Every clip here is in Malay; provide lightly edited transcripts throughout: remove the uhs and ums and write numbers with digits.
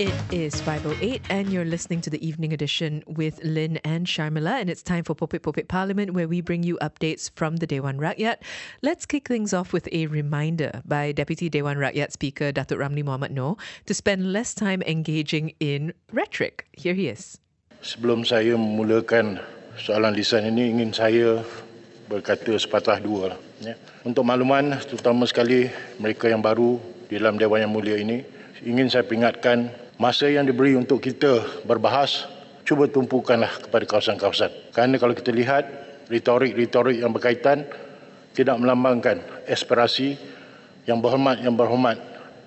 It is 5:08 and you're listening to the evening edition with Lynn and Sharmila, and it's time for Popit Popit Parliament, where we bring you updates from the Dewan Rakyat. Let's kick things off with a reminder by Deputy Dewan Rakyat Speaker Datuk Ramli Mohd Nor to spend less time engaging in rhetoric. Here he is. Sebelum saya memulakan soalan lisan ini, ingin saya berkata sepatah dua. Ya. Untuk makluman, terutama sekali mereka yang baru di dalam Dewan Yang Mulia ini, ingin saya peringatkan, masa yang diberi untuk kita berbahas, cuba tumpukanlah kepada kawasan-kawasan. Kerana kalau kita lihat, retorik-retorik yang berkaitan tidak melambangkan aspirasi yang berhormat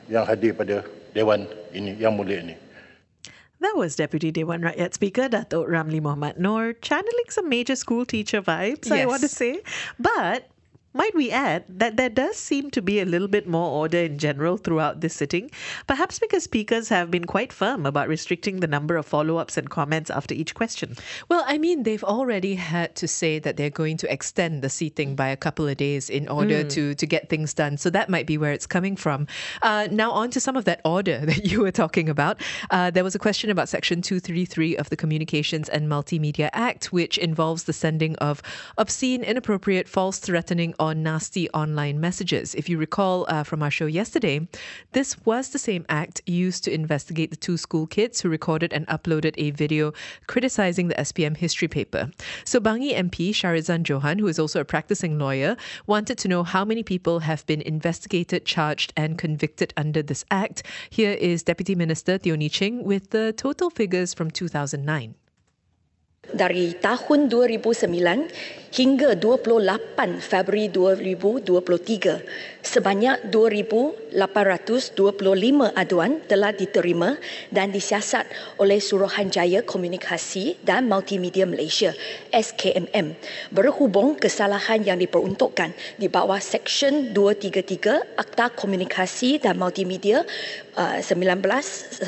yang hadir pada Dewan ini, yang mulia ini. That was Deputy Dewan Rakyat Speaker Datuk Ramli Mohd Nor channeling some major school teacher vibes, yes. I want to say. But might we add that there does seem to be a little bit more order in general throughout this sitting, perhaps because speakers have been quite firm about restricting the number of follow-ups and comments after each question. Well, I mean, they've already had to say that they're going to extend the seating by a couple of days in order to get things done. So that might be where it's coming from. Now on to some of that order that you were talking about. There was a question about Section 233 of the Communications and Multimedia Act, which involves the sending of obscene, inappropriate, false, threatening, or nasty online messages. If you recall from our show yesterday, this was the same act used to investigate the two school kids who recorded and uploaded a video criticising the SPM history paper. So Bangi MP Sharidzan Johan, who is also a practising lawyer, wanted to know how many people have been investigated, charged and convicted under this act. Here is Deputy Minister Teo Nie Ching with the total figures from 2009. Dari tahun 2009 hingga 28 Februari 2023, sebanyak 2,825 aduan telah diterima dan disiasat oleh Suruhanjaya Komunikasi dan Multimedia Malaysia (SKMM) berhubung kesalahan yang diperuntukkan di bawah Seksyen 233 Akta Komunikasi dan Multimedia 1998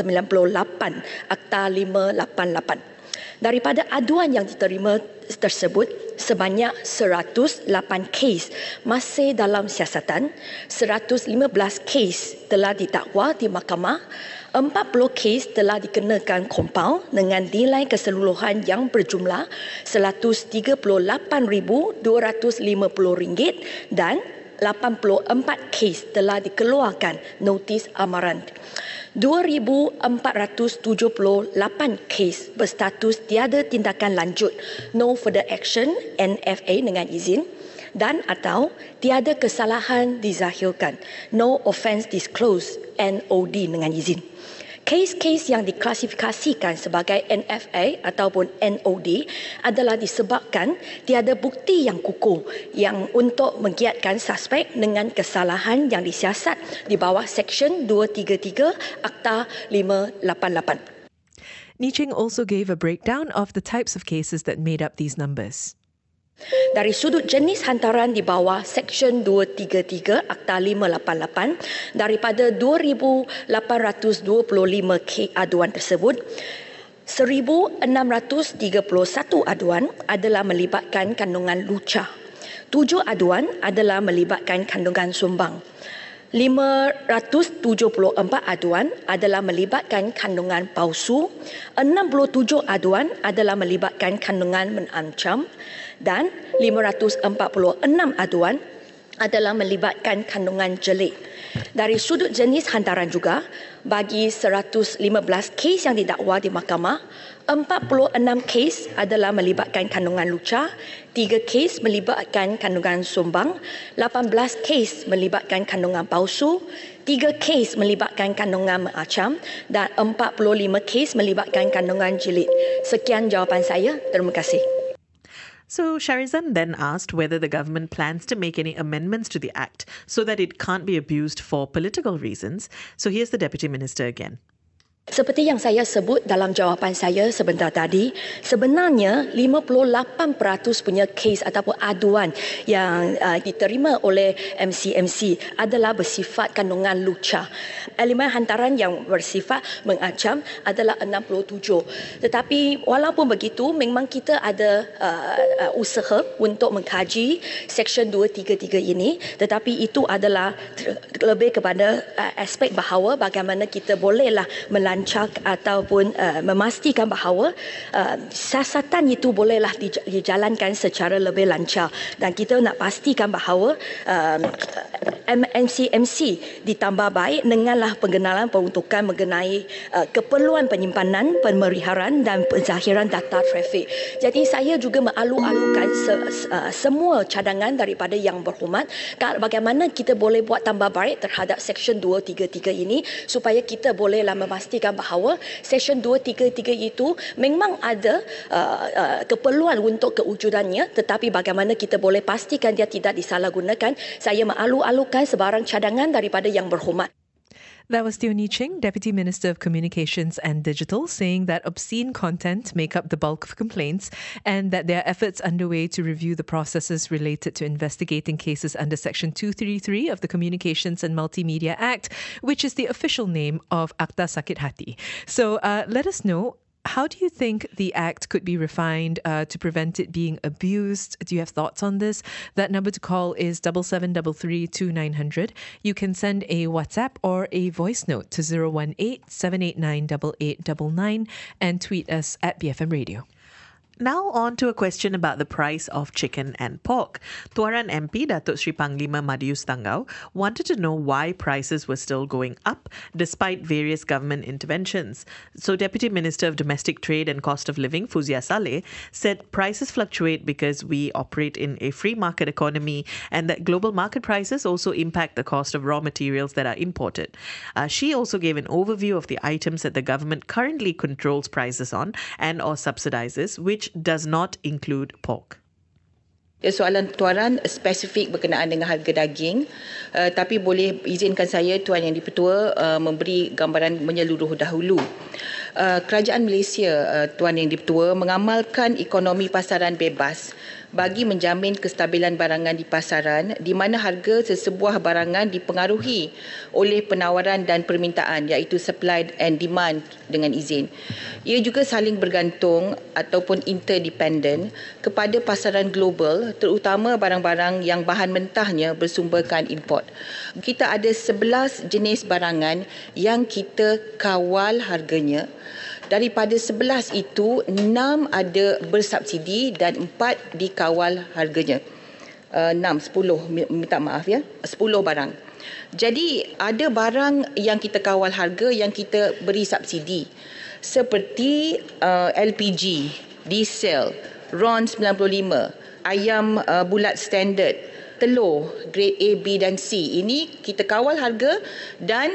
Akta 588. Daripada aduan yang diterima tersebut, sebanyak 108 kes masih dalam siasatan, 115 kes telah didakwa di mahkamah, 40 kes telah dikenakan kompaun dengan nilai keseluruhan yang berjumlah RM138,250 dan 84 kes telah dikeluarkan notis amaran. 2,478 kes berstatus tiada tindakan lanjut, no further action, NFA dengan izin, dan atau tiada kesalahan dizahirkan, no offence disclosed, NOD dengan izin. Kes-kes yang diklasifikasikan sebagai NFA ataupun NOD adalah disebabkan tiada bukti yang kukuh yang untuk menggiatkan suspek dengan kesalahan yang disiasat di bawah Seksyen 233 Akta 588. Nie Ching also gave a breakdown of the types of cases that made up these numbers. Dari sudut jenis hantaran di bawah Seksyen 233 Akta 588, daripada 2,825 aduan tersebut, 1,631 aduan adalah melibatkan kandungan lucah, 7 aduan adalah melibatkan kandungan sumbang, 574 aduan adalah melibatkan kandungan palsu, 67 aduan adalah melibatkan kandungan mengancam dan 546 aduan adalah melibatkan kandungan jelek. Dari sudut jenis hantaran juga, bagi 115 kes yang didakwa di mahkamah, 46 kes adalah melibatkan kandungan lucah, 3 kes melibatkan kandungan sumbang, 18 kes melibatkan kandungan palsu, 3 kes melibatkan kandungan macam dan 45 kes melibatkan kandungan jilid. Sekian jawapan saya. Terima kasih. So Sharidzan then asked whether the government plans to make any amendments to the Act so that it can't be abused for political reasons. So here's the Deputy Minister again. Seperti yang saya sebut dalam jawapan saya sebentar tadi, sebenarnya 58% punya kes ataupun aduan yang diterima oleh MCMC adalah bersifat kandungan lucah. Elemen hantaran yang bersifat mengancam adalah 67. Tetapi walaupun begitu, memang kita ada usaha untuk mengkaji Seksyen 233 ini, tetapi itu adalah lebih kepada aspek bahawa bagaimana kita bolehlah melanjutkan ataupun memastikan bahawa siasatan itu bolehlah dijalankan secara lebih lancar, dan kita nak pastikan bahawa MCMC ditambah baik denganlah pengenalan peruntukan mengenai keperluan penyimpanan, pemeliharaan dan penzahiran data trafik. Jadi saya juga mengalu-alukan semua cadangan daripada yang berhormat bagaimana kita boleh buat tambah baik terhadap Seksyen 233 ini supaya kita bolehlah memastikan bahawa Seksyen 233 itu memang ada keperluan untuk kewujudannya, tetapi bagaimana kita boleh pastikan dia tidak disalahgunakan. Saya mengalu-alukan sebarang cadangan daripada yang berhormat. That was Teo Nie Ching, Deputy Minister of Communications and Digital, saying that obscene content make up the bulk of complaints and that there are efforts underway to review the processes related to investigating cases under Section 233 of the Communications and Multimedia Act, which is the official name of Akta Sakit Hati. So let us know, how do you think the Act could be refined to prevent it being abused? Do you have thoughts on this? That number to call is 7733 2900. You can send a WhatsApp or a voice note to 018 789 8899 and tweet us at BFM Radio. Now on to a question about the price of chicken and pork. Tuaran MP Datuk Sri Panglima Madius Tangau wanted to know why prices were still going up despite various government interventions. So Deputy Minister of Domestic Trade and Cost of Living Fuziah Salleh said prices fluctuate because we operate in a free market economy and that global market prices also impact the cost of raw materials that are imported. She also gave an overview of the items that the government currently controls prices on and or subsidises, which does not include pork. Soalan Tuan spesifik berkenaan dengan harga daging, tapi boleh izinkan saya Tuan Yang di-Pertua memberi gambaran menyeluruh dahulu. Kerajaan Malaysia, Tuan Yang di-Pertua, mengamalkan ekonomi pasaran bebas bagi menjamin kestabilan barangan di pasaran di mana harga sesebuah barangan dipengaruhi oleh penawaran dan permintaan, iaitu supply and demand dengan izin. Ia juga saling bergantung ataupun interdependent kepada pasaran global, terutama barang-barang yang bahan mentahnya bersumberkan import. Kita ada 11 jenis barangan yang kita kawal harganya. Daripada 11 itu, 6 ada bersubsidi dan 4 dikawal harganya. 10 barang. Jadi ada barang yang kita kawal harga yang kita beri subsidi. Seperti LPG, diesel, RON 95, ayam bulat standard, telur grade A, B dan C. Ini kita kawal harga dan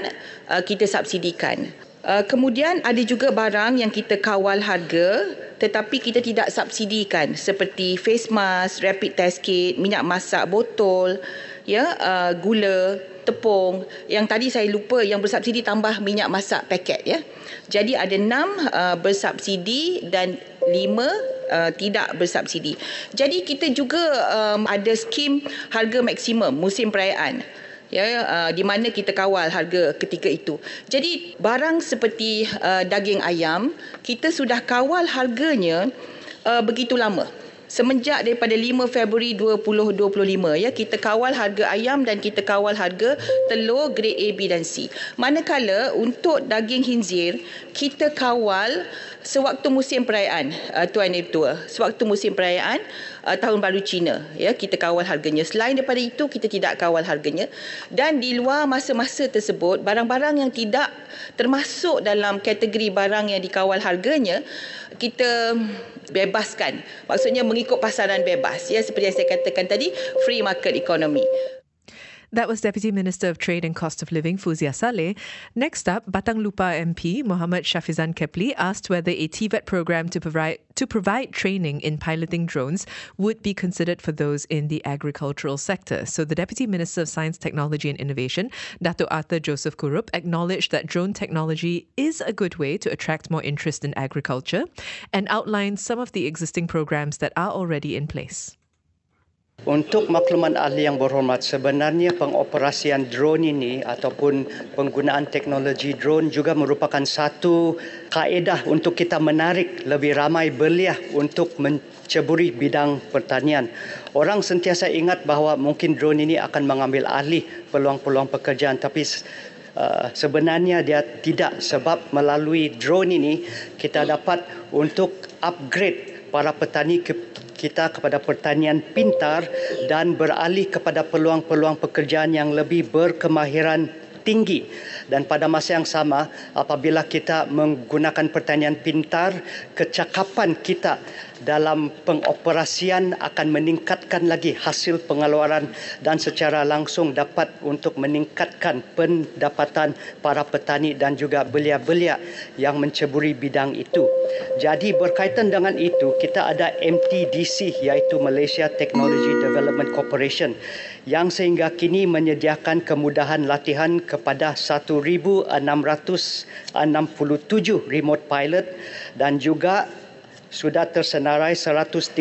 kita subsidikan. Kemudian ada juga barang yang kita kawal harga tetapi kita tidak subsidikan, seperti face mask, rapid test kit, minyak masak botol, gula, tepung. Yang tadi saya lupa, yang bersubsidi tambah minyak masak paket. Jadi ada 6 bersubsidi dan 5 tidak bersubsidi. Jadi kita juga ada skim harga maksimum musim perayaan, di mana kita kawal harga ketika itu. Jadi barang seperti daging ayam, kita sudah kawal harganya begitu lama. Semenjak daripada 5 Februari 2025, kita kawal harga ayam dan kita kawal harga telur grade A, B dan C. Manakala untuk daging khinzir, kita kawal sewaktu musim perayaan, Tuan Ibu Tua, sewaktu musim perayaan Tahun Baru Cina. Kita kawal harganya. Selain daripada itu, kita tidak kawal harganya. Dan di luar masa-masa tersebut, barang-barang yang tidak termasuk dalam kategori barang yang dikawal harganya, kita bebaskan. Maksudnya mengikut pasaran bebas, seperti yang saya katakan tadi, free market economy. That was Deputy Minister of Trade and Cost of Living, Fuziah Salleh. Next up, Batang Lupa MP Mohammad Shafizan Kepli asked whether a TVET program to provide training in piloting drones would be considered for those in the agricultural sector. So the Deputy Minister of Science, Technology and Innovation, Dato' Arthur Joseph Kurup, acknowledged that drone technology is a good way to attract more interest in agriculture and outlined some of the existing programs that are already in place. Untuk makluman ahli yang berhormat, sebenarnya pengoperasian drone ini ataupun penggunaan teknologi drone juga merupakan satu kaedah untuk kita menarik lebih ramai belia untuk menceburi bidang pertanian. Orang sentiasa ingat bahawa mungkin drone ini akan mengambil alih peluang-peluang pekerjaan, tapi sebenarnya dia tidak, sebab melalui drone ini kita dapat untuk upgrade para petani kita kepada pertanian pintar dan beralih kepada peluang-peluang pekerjaan yang lebih berkemahiran tinggi. Dan pada masa yang sama, apabila kita menggunakan pertanian pintar, kecakapan kita dalam pengoperasian akan meningkatkan lagi hasil pengeluaran dan secara langsung dapat untuk meningkatkan pendapatan para petani dan juga belia-belia yang menceburi bidang itu. Jadi berkaitan dengan itu, kita ada MTDC, iaitu Malaysia Technology Development Corporation, yang sehingga kini menyediakan kemudahan latihan kepada 1,667 remote pilot dan juga sudah tersenarai 130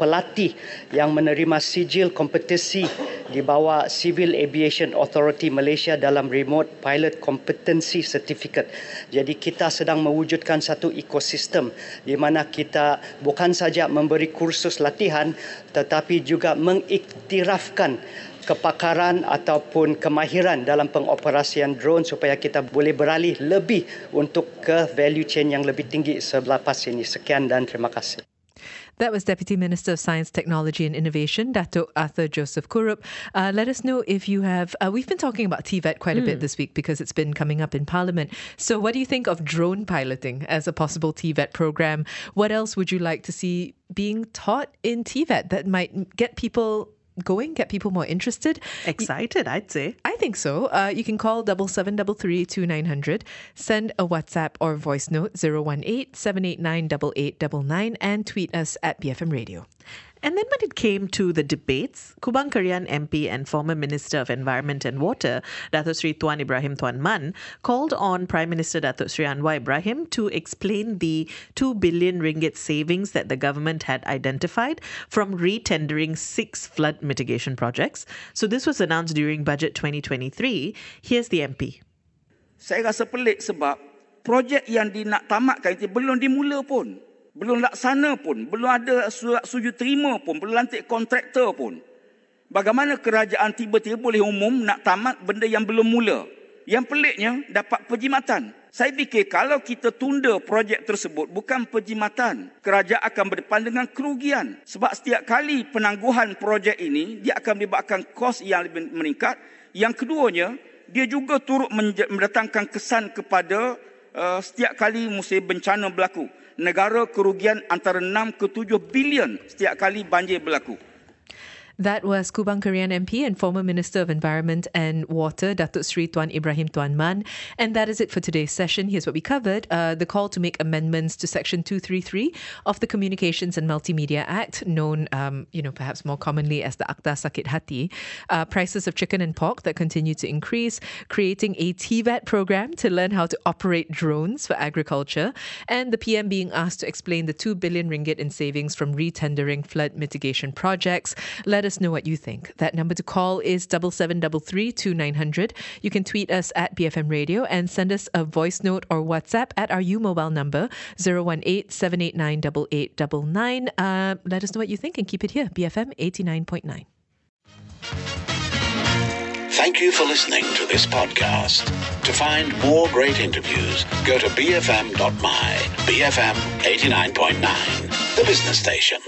pelatih yang menerima sijil kompetisi di bawah Civil Aviation Authority Malaysia dalam Remote Pilot Competency Certificate. Jadi kita sedang mewujudkan satu ekosistem di mana kita bukan saja memberi kursus latihan tetapi juga mengiktirafkan kepakaran ataupun kemahiran dalam pengoperasian drone supaya kita boleh beralih lebih untuk ke value chain yang lebih tinggi selepas ini. Sekian dan terima kasih. That was Deputy Minister of Science, Technology and Innovation, Dato' Arthur Joseph Kurup. Let us know if you have... we've been talking about TVET quite a bit this week because it's been coming up in Parliament. So what do you think of drone piloting as a possible TVET program? What else would you like to see being taught in TVET that might get people... going, get people more interested. Excited, I'd say. I think so. You can call 7733 2900, send a WhatsApp or voice note 018 789 8899, and tweet us at BFM Radio. And then when it came to the debates, Kubang Kurian MP and former Minister of Environment and Water, Datuk Sri Tuan Ibrahim Tuan Man, called on Prime Minister Datuk Sri Anwar Ibrahim to explain the 2 billion ringgit savings that the government had identified from re-tendering 6 flood mitigation projects. So this was announced during Budget 2023. Here's the MP. Saya rasa pelik sebab projek yang dinak tamatkan itu belum dimula pun. Belum laksana pun, belum ada surat suju terima pun, belum lantik kontraktor pun. Bagaimana kerajaan tiba-tiba boleh umum nak tamat benda yang belum mula? Yang peliknya dapat perkhidmatan. Saya fikir kalau kita tunda projek tersebut bukan perkhidmatan, kerajaan akan berdepan dengan kerugian. Sebab setiap kali penangguhan projek ini, dia akan melibatkan kos yang lebih meningkat. Yang keduanya, dia juga turut mendatangkan kesan kepada setiap kali musim bencana berlaku. Negara kerugian antara 6 ke 7 bilion setiap kali banjir berlaku. That was Kubang Kurian MP and former Minister of Environment and Water, Datuk Sri Tuan Ibrahim Tuan Man. And that is it for today's session. Here's what we covered. The call to make amendments to Section 233 of the Communications and Multimedia Act, known perhaps more commonly as the Akta Sakit Hati. Prices of chicken and pork that continue to increase. Creating a TVET program to learn how to operate drones for agriculture. And the PM being asked to explain the 2 billion ringgit in savings from re-tendering flood mitigation projects. Let us know what you think. That number to call is 7733 2900. You can tweet us at BFM Radio and send us a voice note or WhatsApp at our U-Mobile number 018 789 8899. Let us know what you think and keep it here, BFM 89.9. Thank you for listening to this podcast. To find more great interviews, go to bfm.my. BFM 89.9, the business station.